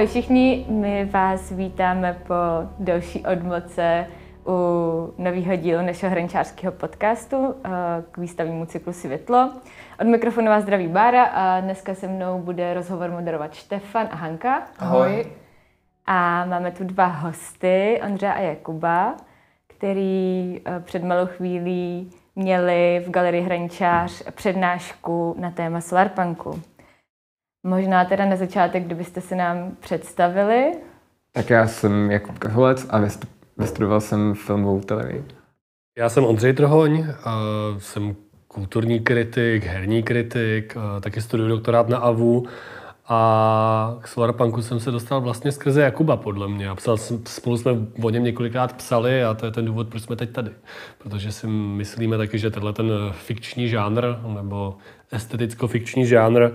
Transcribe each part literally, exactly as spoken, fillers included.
Ahoj všichni, my vás vítáme po další odmlce u nového dílu našeho hraničářského podcastu k výstavnímu cyklu Světlo. Od mikrofonu vás zdraví Bára a dneska se mnou bude rozhovor moderovat Štefan a Hanka. Ahoj. A máme tu dva hosty, Ondřeje a Jakuba, který před malou chvílí měli v Galerii Hrnčíř přednášku na téma Solarpunku. Možná teda na začátek, kdybyste se nám představili. Tak já jsem Jakub Kaholec a vystudoval jsem filmovou televizi. Já jsem Ondřej Trhoň, jsem kulturní kritik, herní kritik, taky studuju doktorát na A V U a k Solarpunku jsem se dostal vlastně skrze Jakuba, podle mě. A psal, spolu jsme o něm několikrát psali a to je ten důvod, proč jsme teď tady. Protože si myslíme taky, že tenhle ten fikční žánr nebo esteticko-fikční žánr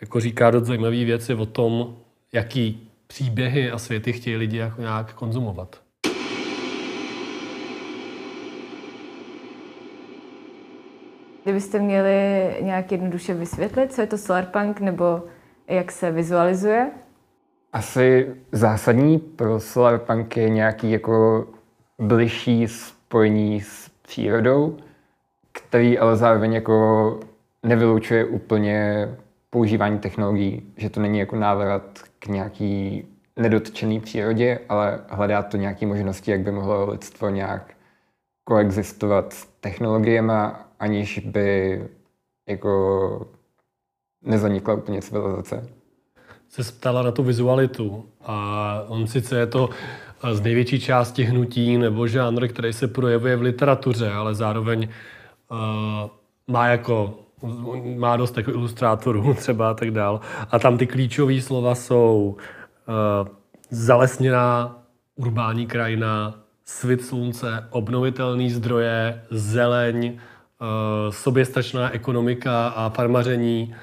jako říká dost zajímavé věci o tom, jaký příběhy a světy chtějí lidi jako nějak konzumovat. Kdybyste měli nějak jednoduše vysvětlit, co je to Solarpunk nebo jak se vizualizuje? Asi zásadní pro Solarpunk je nějaký jako bližší spojení s přírodou, který ale zároveň jako nevylučuje úplně používání technologií, že to není jako návrat k nějaký nedotčený přírodě, ale hledá to nějaké možnosti, jak by mohlo lidstvo nějak koexistovat s technologiemi, aniž by jako nezanikla úplně civilizace. Se ptala na tu vizualitu a on sice je to z největší části hnutí nebo žánr, který se projevuje v literatuře, ale zároveň uh, má jako má dost jako ilustrátorů třeba a tak dál. A tam ty klíčové slova jsou uh, zalesněná urbání krajina, svit slunce, obnovitelné zdroje, zeleň, uh, soběstačná ekonomika a farmaření.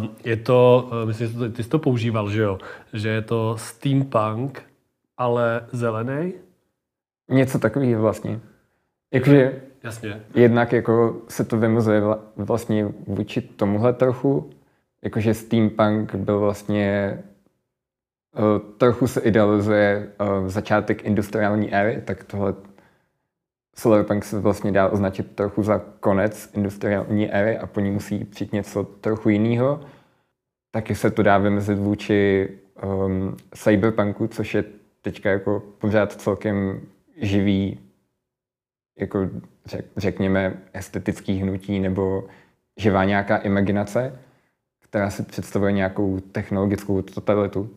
Uh, je to, uh, myslím, ty jsi to používal, že jo? Že je to steampunk, ale zelený? Něco takový vlastně. Jakože jasně. Jednak jako se to vymezuje vlastně vůči tomuhle trochu, jakože steampunk byl vlastně, trochu se idealizuje začátek industriální éry, tak tohle Solarpunk se vlastně dá označit trochu za konec industriální éry a po ní musí přijít něco trochu jiného. Taky se to dá vymezit vůči um, cyberpunku, což je teďka jako pořád celkem živý jako řekněme estetický hnutí nebo živá nějaká imaginace, která si představuje nějakou technologickou totalitu,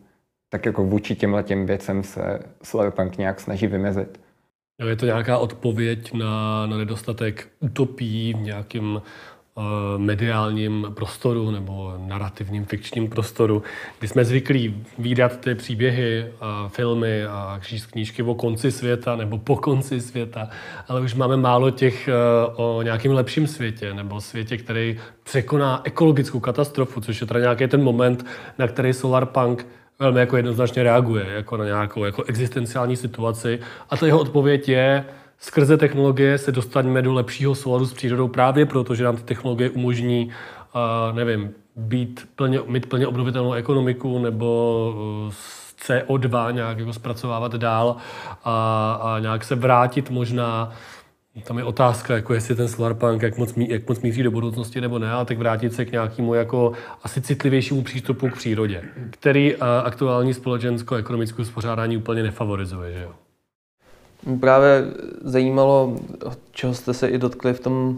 tak jako vůči těmhle těm věcem se Solarpunk nějak snaží vymezit. No, je to nějaká odpověď na, na nedostatek utopií v nějakém uh, mediálním prostoru nebo narrativním fikčním prostoru, kdy jsme zvyklí vídat ty příběhy a filmy a knížky o konci světa nebo po konci světa, ale už máme málo těch uh, o nějakém lepším světě nebo světě, který překoná ekologickou katastrofu, což je teda nějaký ten moment, na který Solarpunk velmi jako jednoznačně reaguje jako na nějakou jako existenciální situaci. A ta jeho odpověď je, skrze technologie se dostaneme do lepšího souladu s přírodou právě proto, že nám ty technologie umožní, uh, nevím, být plně, mít plně obnovitelnou ekonomiku nebo uh, C O dva nějak jako zpracovávat dál a, a nějak se vrátit možná. Tam je otázka, jako jestli ten Solarpunk, jak moc, mí, jak moc míří do budoucnosti nebo ne, ale tak vrátit se k nějakému jako asi citlivějšímu přístupu k přírodě, který a, aktuální společensko-ekonomické uspořádání úplně nefavorizuje, že jo? Právě zajímalo, čeho jste se i dotkli v tom,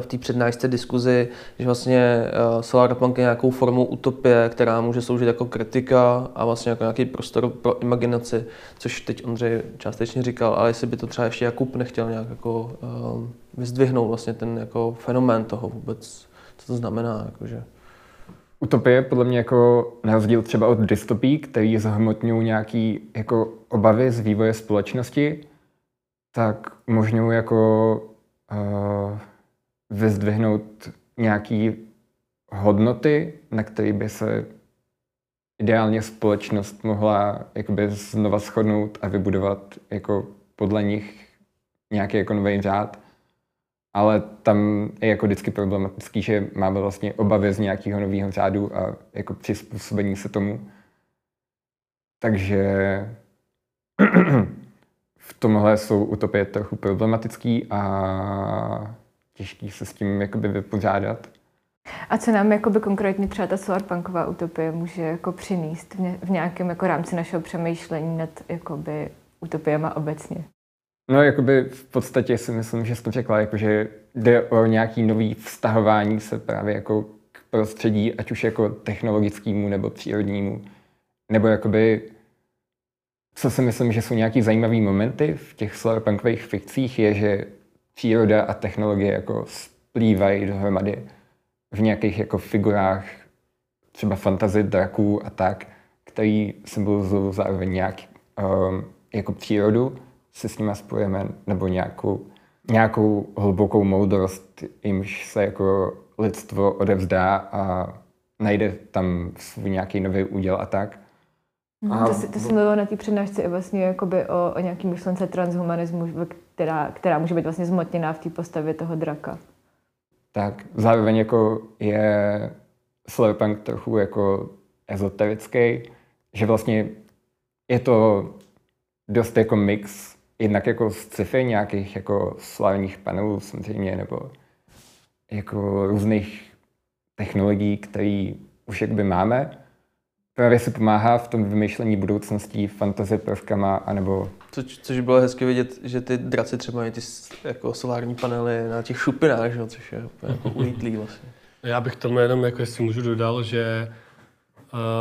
v té přednášce diskuzi, že vlastně Solarpunk je nějakou formou utopie, která může sloužit jako kritika a vlastně jako nějaký prostor pro imaginaci, což teď Ondřej částečně říkal, ale jestli by to třeba ještě Jakub nechtěl nějak jako um, vyzdvihnout vlastně ten jako fenomén toho vůbec, co to znamená, jakože. Utopie podle mě jako na rozdíl třeba od dystopí, který zahmotňují nějaký jako obavy z vývoje společnosti, tak umožňují jako uh, vyzdvihnout nějaké hodnoty, na které by se ideálně společnost mohla jakoby znova shodnout a vybudovat jako podle nich nějaký jako nový řád. Ale tam je jako vždycky problematický, že máme vlastně obavy z nějakého nového řádu a jako přizpůsobení se tomu. Takže v tomhle jsou utopie trochu problematický a těžký se s tím jakoby vypořádat. A co nám jakoby konkrétně třeba ta solarpunková utopie může jako přinést v nějakém jako rámci našeho přemýšlení nad jakoby utopiema obecně? No jakoby v podstatě si myslím, že jsi to řekla, jako, že jde o nějaký nový vztahování se právě jako k prostředí, ať už jako technologickému nebo přírodnímu, nebo jakoby, co si myslím, že jsou nějaký zajímavý momenty v těch solarpunkových fikcích, je, že příroda a technologie jako splývají dohromady v nějakých jako figurách třeba fantasy draků a tak, který symbolizují zároveň nějak um, jako přírodu, se s nima spojeme, nebo nějakou, nějakou hlubokou moudrost, jimž se jako lidstvo odevzdá a najde tam svůj nějaký nový úděl a tak. A to, si, to jsem mluvila na té přednášce vlastně jakoby o, o nějaký myšlence transhumanismu, která, která může být vlastně zmotněná v té postavě toho draka. Tak, zároveň jako je solarpunk trochu jako ezoterický, že vlastně je to dost jako mix, jednak jako z sci-fi nějakých jako solárních panelů samozřejmě, nebo jako různých technologií, které už jakby máme. Právě si pomáhá v tom vymýšlení budoucností, fantasy prvkama, anebo... Co, což bylo hezky vidět, že ty draci třeba mají ty jako solární panely na těch šupinách, že? Což je úplně jako ulítlý vlastně. Já bych tomu jenom, jako jestli můžu dodal, že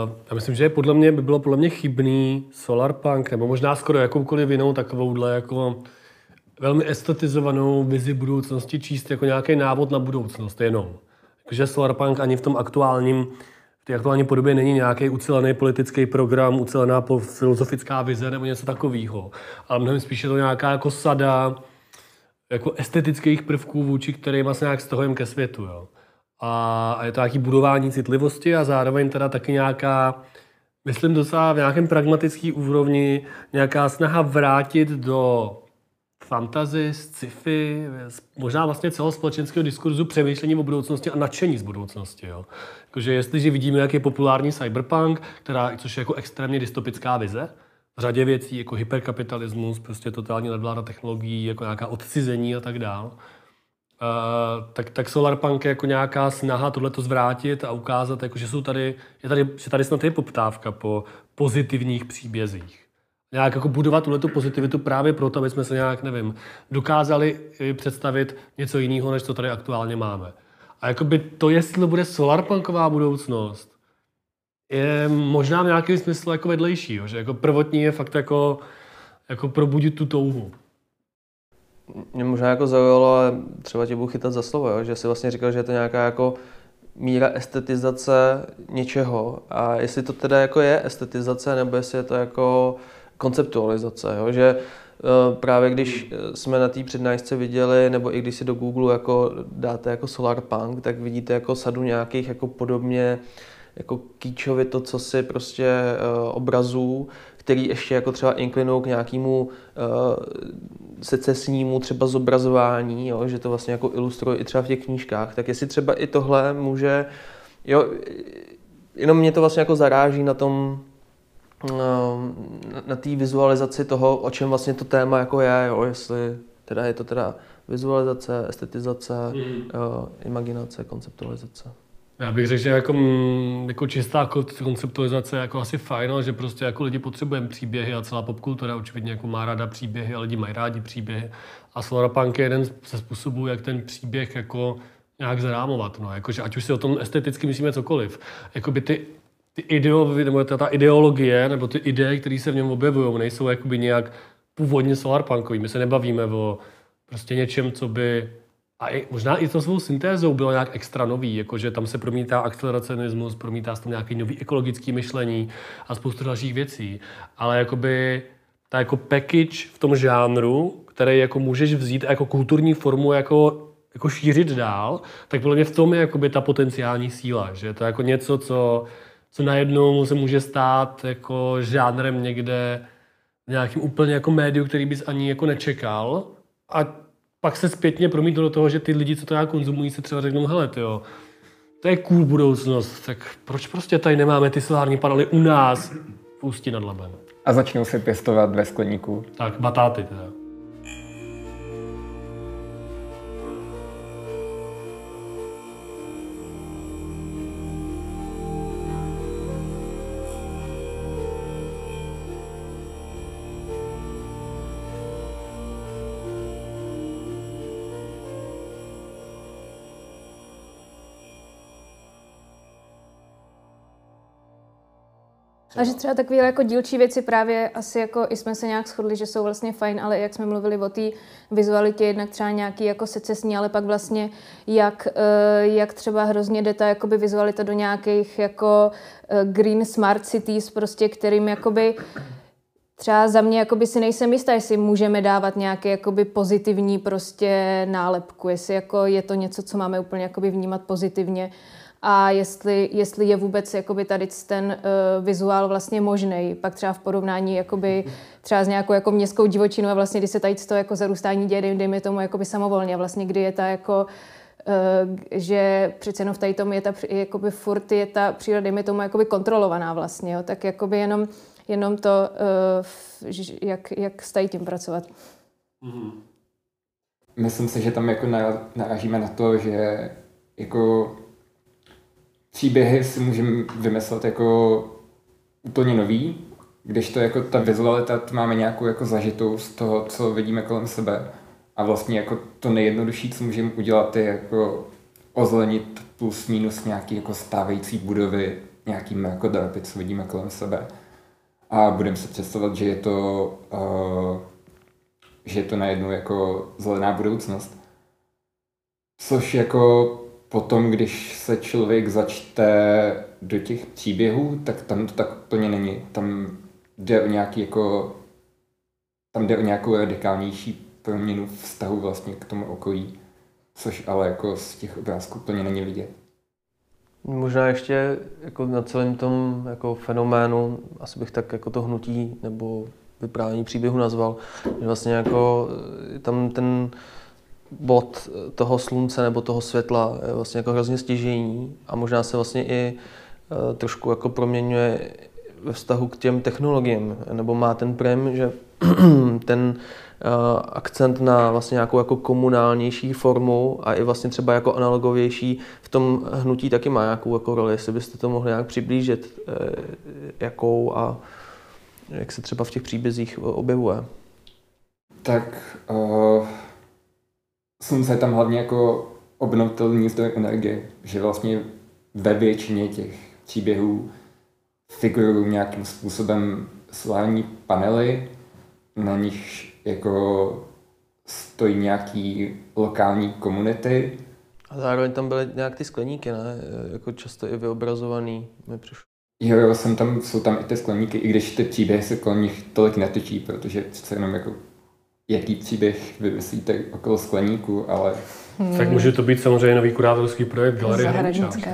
Uh, já myslím, že je podle mě, by bylo podle mě chybný solarpunk, nebo možná skoro jakoukoliv jinou takovouhle jako velmi estetizovanou vizi budoucnosti číst jako nějaký návod na budoucnost jenom. Takže solarpunk ani v tom aktuálním, v té aktuální podobě není nějaký ucelený politický program, ucelená filozofická vize nebo něco takového. Ale mnohem spíše to nějaká jako sada jako estetických prvků, vůči kterým se nějak stahujeme ke světu, jo. A je to nějaké budování citlivosti a zároveň teda taky nějaká, myslím docela v nějakém pragmatický úrovni, nějaká snaha vrátit do fantasy, sci-fi, možná vlastně celospolečenského diskurzu přemýšlení o budoucnosti a nadšení z budoucnosti. Jo. Jakože jestliže vidíme, jak je populární cyberpunk, která, což je jako extrémně dystopická vize, v řadě věcí, jako hyperkapitalismus, prostě totální nadvláda technologií, jako nějaká odcizení a tak dál, Uh, tak, tak solarpunk je jako nějaká snaha tohleto zvrátit a ukázat, jako, že, jsou tady, je tady, že tady snad je poptávka po pozitivních příbězích. Nějak jako budovat tuhletu pozitivitu právě proto, aby jsme se nějak, nevím, dokázali představit něco jiného, než co tady aktuálně máme. A jakoby to, jestli bude solarpunková budoucnost, je možná v nějakém smyslu jako vedlejší, jo? Že jako prvotní je fakt jako, jako probudit tu touhu. Mě možná jako zaujalo, ale třeba tě budu chytat za slovo, jo? Že jsi vlastně říkal, že je to nějaká jako míra estetizace něčeho a jestli to teda jako je estetizace, nebo jestli je to jako konceptualizace, jo? Že uh, právě když jsme na té přednášce viděli, nebo i když si do Google jako dáte jako solarpunk, tak vidíte jako sadu nějakých jako podobně jako kýčově to, co si prostě uh, obrazů, který ještě jako třeba inklinují k nějakému uh, secesnímu třeba zobrazování, jo, že to vlastně jako ilustruje i třeba v těch knížkách, tak jestli třeba i tohle může, jo, jenom mě to vlastně jako zaráží na tom, uh, na té vizualizaci toho, o čem vlastně to téma jako je, jo, jestli teda je to teda vizualizace, estetizace, mm. uh, imaginace, konceptualizace. Já bych řekl, že jako, jako čistá konceptualizace je jako asi fajn, že prostě jako lidi potřebujeme příběhy a celá popkultura určitě jako má ráda příběhy a lidi mají rádi příběhy. A solarpunk je jeden ze způsobů, jak ten příběh jako nějak zarámovat. No. Jako, že ať už si o tom esteticky myslíme cokoliv. Jakoby ty, ty ideo, nebo ta, ta ideologie nebo ty ideje, které se v něm objevují, nejsou jakoby nějak původně solarpunkový. My se nebavíme o prostě něčem, co by... A i, možná i to svou syntézou bylo nějak extra nový, jakože tam se promítá akceleracionismus, promítá se tam nějaké nový ekologické myšlení a spoustu dalších věcí. Ale jakoby ta jako package v tom žánru, který jako můžeš vzít jako kulturní formu jako, jako šířit dál, tak podle mě v tom je jakoby ta potenciální síla, že to je jako něco, co, co najednou se může stát jako žánrem někde nějakým úplně jako médiu, který bys ani jako nečekal a pak se zpětně promítlo do toho, že ty lidi, co to nějak konzumují, se třeba řeknou, hele, tyjo, to je cool budoucnost, tak proč prostě tady nemáme ty solární panely u nás v Ústí nad Labem. A začnou se pěstovat ve skleníku. Tak, batáty teda. A že třeba takové jako dílčí věci právě asi jako i jsme se nějak shodli, že jsou vlastně fajn, ale jak jsme mluvili o té vizualitě, jednak třeba nějaký jako secesní, ale pak vlastně jak, jak třeba hrozně jde ta jakoby vizualita do nějakých jako green smart cities, prostě kterým jakoby třeba za mě jakoby si nejsem jistá, jestli můžeme dávat nějaký jakoby pozitivní prostě nálepku, jestli jako je to něco, co máme úplně jakoby vnímat pozitivně. A jestli, jestli je vůbec jakoby tady ten uh, vizuál vlastně možnej, pak třeba v porovnání jakoby třeba s nějakou jako městskou divočinou a vlastně, kdy se tady to jako zarůstání děje, dejme tomu jakoby samovolně, a vlastně kdy je ta jako, uh, že přece jenom v tady tom je ta jakoby furt je ta příroda, dejme tomu jakoby kontrolovaná vlastně, jo, tak jakoby jenom, jenom to, uh, jak, jak s tady tím pracovat. Mm-hmm. Myslím si, že tam jako narazíme na to, že jako příběhy si můžeme vymyslet jako úplně nový, když to jako ta vizualita máme nějakou jako zažitou z toho, co vidíme kolem sebe. A vlastně jako to nejjednodušší, co můžeme udělat, je jako ozelenit plus minus nějaký jako stávající budovy nějakým jako drapy, co vidíme kolem sebe. A budeme se představovat, že je to, uh, že je to najednou jako zelená budoucnost. Což jako potom, když se člověk začte do těch příběhů, tak tam to tak úplně není. Tam jde o nějaký jako, tam jde o nějakou radikálnější proměnu vztahu vlastně k tomu okolí, což ale jako z těch obrázků úplně není vidět. Možná ještě jako na celém tom jako fenoménu, asi bych tak jako to hnutí nebo vyprávění příběhu nazval, že vlastně jako tam ten bod toho slunce nebo toho světla je vlastně jako hrozně stěžejní a možná se vlastně i trošku jako proměňuje ve vztahu k těm technologiím, nebo má ten prém, že ten akcent na vlastně nějakou jako komunálnější formu a i vlastně třeba jako analogovější v tom hnutí taky má nějakou jako roli, jestli byste to mohli nějak přiblížit, jakou a jak se třeba v těch příbězích objevuje. Tak uh... slunce je tam hlavně jako obnovitelný zdroj energie, že vlastně ve většině těch příběhů figurují nějakým způsobem solární panely, na nich jako stojí nějaký lokální komunity. A zároveň tam byly nějak ty skleníky, ne? Jako často i vyobrazovaný, mi přišlo. Jo, jsem tam, jsou tam i ty skleníky, i když ty příběhy se kolem nich tolik netočí, protože přece jenom jako jaký příběh vymyslíte okolo skleníku, ale... Hmm. Tak může to být samozřejmě nový kurátorský projekt Galerie Hrnčíř.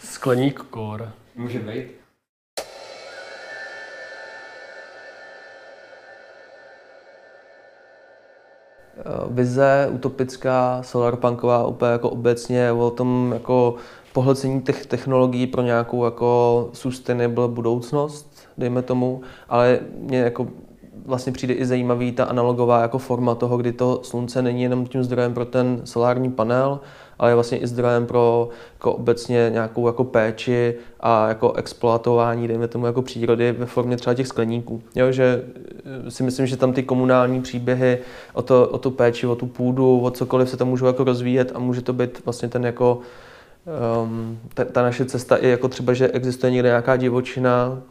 Skleník kor. Může být. Vize utopická, solarpunková, úplně jako obecně o tom jako pohlcení těch technologií pro nějakou jako sustainable budoucnost, dejme tomu, ale mě jako vlastně přijde i zajímavý ta analogová jako forma toho, kdy to slunce není jenom tím zdrojem pro ten solární panel, ale je vlastně i zdrojem pro jako obecně nějakou jako péči a jako exploatování, dejme tomu jako přírody ve formě třeba těch skleníků. Jo, že si myslím, že tam ty komunální příběhy o, to, o tu péči, o tu půdu, o cokoliv se tam můžou jako rozvíjet a může to být vlastně ten jako um, ta, ta naše cesta i jako třeba, že existuje někde nějaká divočina,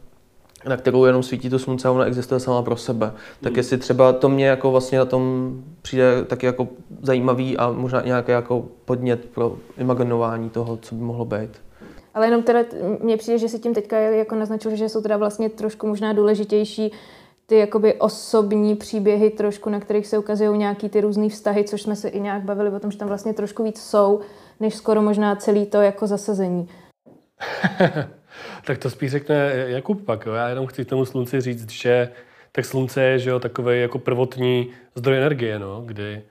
na kterou jenom svítí to slunce a ona existuje sama pro sebe. Tak jestli třeba to mě jako vlastně na tom přijde taky jako zajímavý a možná nějaký jako podnět pro imaginování toho, co by mohlo být. Ale jenom teda mně přijde, že si tím teďka jako naznačil, že jsou teda vlastně trošku možná důležitější ty jakoby osobní příběhy trošku, na kterých se ukazují nějaký ty různý vztahy, což jsme se i nějak bavili o tom, že tam vlastně trošku víc jsou, než skoro možná celý to jako zasazení. Tak to spíš řekne Jakub pak. Jo. Já jenom chci tomu slunci říct, že tak slunce je, že jo, takový jako prvotní zdroj energie, no, kdy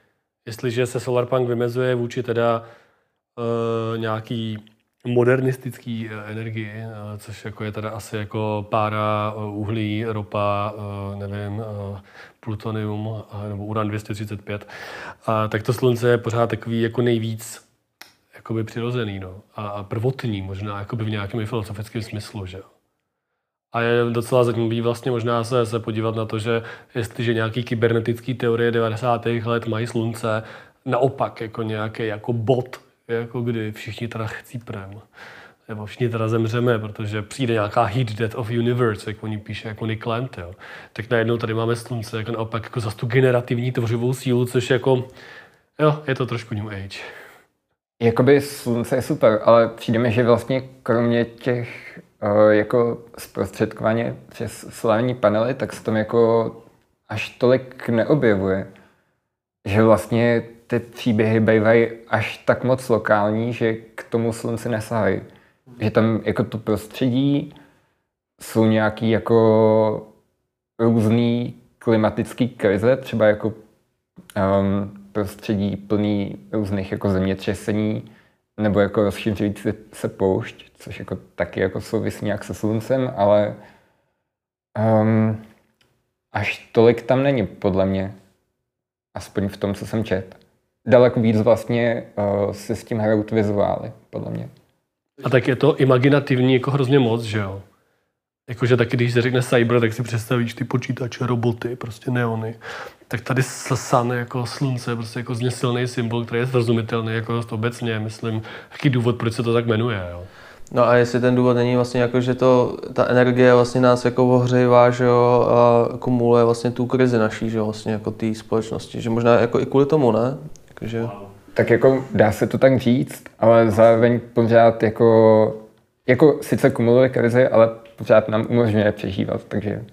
jestliže se Solarpunk vymezuje vůči teda e, nějaký modernistické energie, což jako je teda asi jako pára, uhlí, ropa, nevím, plutonium nebo uran dvě stě třicet pět, a tak to slunce je pořád takový jako nejvíc jakoby přirozený, no, a prvotní možná jakoby v nějakém filozofickém smyslu, že. A je docela zajímavý vlastně možná se, se podívat na to, že jestliže nějaký kybernetický teorie devadesátých let mají slunce naopak jako nějaký jako bod, jako kdy všichni teda chcíprem, nebo všichni teda zemřeme, protože přijde nějaká heat death of universe, jak oni píše, jako Nick Lent, jo. Tak najednou tady máme slunce, jako naopak jako za tu generativní tvořivou sílu, což jako, jo, je to trošku new age. Jakoby slunce je super, ale přijde mi, že vlastně kromě těch jako zprostředkování přes solární panely, tak se tam jako až tolik neobjevuje, že vlastně ty příběhy bývají až tak moc lokální, že k tomu slunci nesahají. Že tam jako to prostředí jsou nějaký jako různý klimatický krize, třeba jako um, prostředí plný různých jako zemětřesení nebo jako rozšiřující se poušť, což jako taky jako souvisí nějak se sluncem, ale um, až tolik tam není, podle mě. Aspoň v tom, co jsem četl. Daleko víc vlastně uh, se s tím hrajou vizuály, podle mě. A tak je to imaginativní jako hrozně moc, že jo? Jakože taky, když se řekne cyber, tak si představíš ty počítače, roboty, prostě neony. Tak tady san jako slunce, prostě jako zně silný symbol, který je srozumitelný jako obecně, myslím, jaký důvod, proč se to tak jmenuje, jo? No a jestli ten důvod není vlastně jako, že to, ta energie vlastně nás jako ohřejvá, že jo, a kumuluje vlastně tu krizi naší, že jo, vlastně jako té společnosti, že možná jako i kvůli tomu, ne? Jakože... Tak jako dá se to tak říct, ale zároveň pořád jako, jako sice kumuluje krizi, ale pořád nám umožňuje přežívat, takže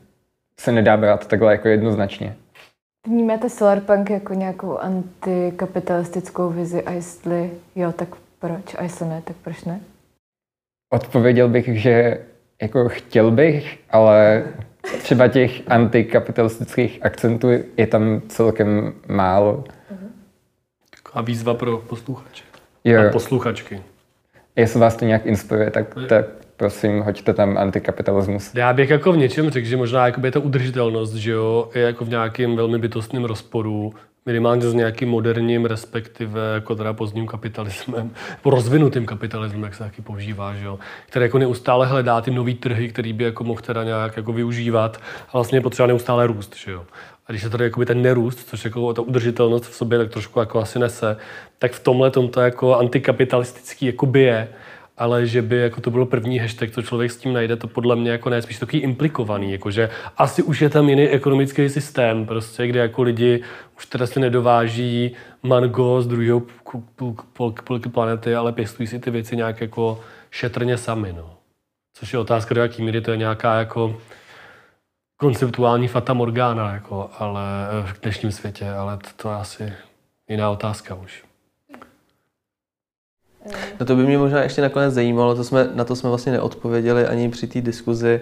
se nedá brát takhle jako jednoznačně. Vnímáte Solarpunk jako nějakou antikapitalistickou vizi a jestli jo, tak proč? A jestli ne, tak proč ne? Odpověděl bych, že jako chtěl bych, ale třeba těch antikapitalistických akcentů je tam celkem málo. A výzva pro posluchače a posluchačky. Jestli vás to nějak inspiruje, tak, tak prosím, hoďte tam antikapitalismus. Já bych jako v něčem řekl, že možná je ta udržitelnost, že jo, je jako v nějakém velmi bytostném rozporu, minimálně s nějakým moderním, respektive jako teda pozdním kapitalismem, po rozvinutým kapitalismem, jak se taky používá, že jo, který jako neustále hledá ty nový trhy, který by jako mohl teda nějak jako využívat a vlastně je potřeba neustále růst, že jo. A když je tady jakoby ten nerůst, což jako ta udržitelnost v sobě tak trošku jako asi nese, tak v tomhle tomto jako antikapitalistický jakoby je, ale že by jako to bylo první hashtag, co člověk s tím najde, to podle mě jako ne, spíš takový implikovaný, jakože asi už je tam jiný ekonomický systém, prostě, kde jako lidi už teda si nedováží mango z druhého půlky planety, ale pěstují si ty věci nějak jako šetrně sami, no. Což je otázka, do jaký míry to je nějaká jako konceptuální fata morgana, jako, ale v dnešním světě, ale to, to je asi jiná otázka už. No to by mě možná ještě nakonec zajímalo, to jsme, na to jsme vlastně neodpověděli ani při té diskuzi,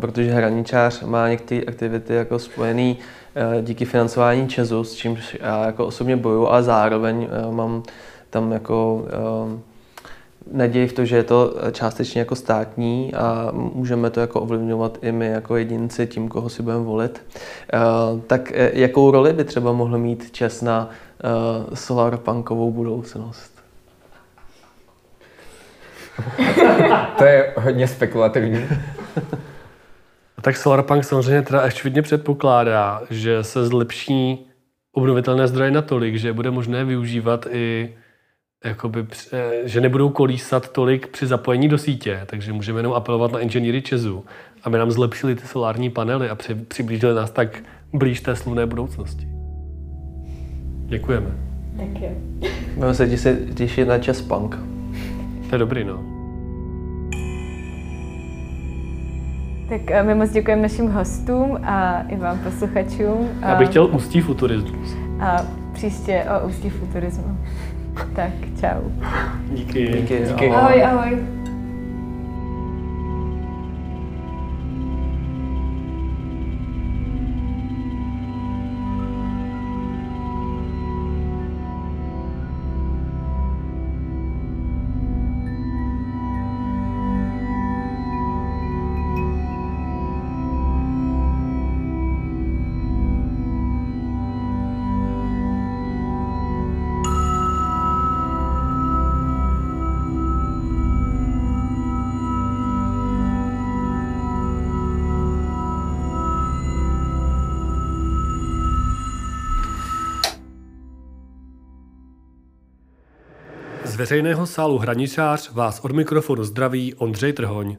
protože Hraničář má některé aktivity jako spojený díky financování ČESu, s čímž já jako osobně bojuju, ale zároveň mám tam jako naději v to, že je to částečně jako státní a můžeme to jako ovlivňovat i my jako jedinci tím, koho si budeme volit. Tak jakou roli by třeba mohl mít ČES na solarpunkovou budoucnost? To je hodně spekulativní. Tak Solarpunk samozřejmě teda očividně předpokládá, že se zlepší obnovitelné zdroje natolik, že bude možné využívat i, jakoby, že nebudou kolísat tolik při zapojení do sítě, takže můžeme jenom apelovat na inženýry ČESu, aby nám zlepšili ty solární panely a přiblížili nás tak blíž té slunné budoucnosti. Děkujeme. Tak jo. Budeme se těšit na Solarpunk. To je dobrý, no. Tak my moc děkujeme našim hostům a i vám posluchačům. Já bych chtěl Ústí Futurismus. A příště o Ústí Futurismu. Tak, čau. Díky. Díky. Díky. Ahoj, ahoj. Z veřejného sálu Hraničář vás od mikrofonu zdraví Ondřej Trhoň.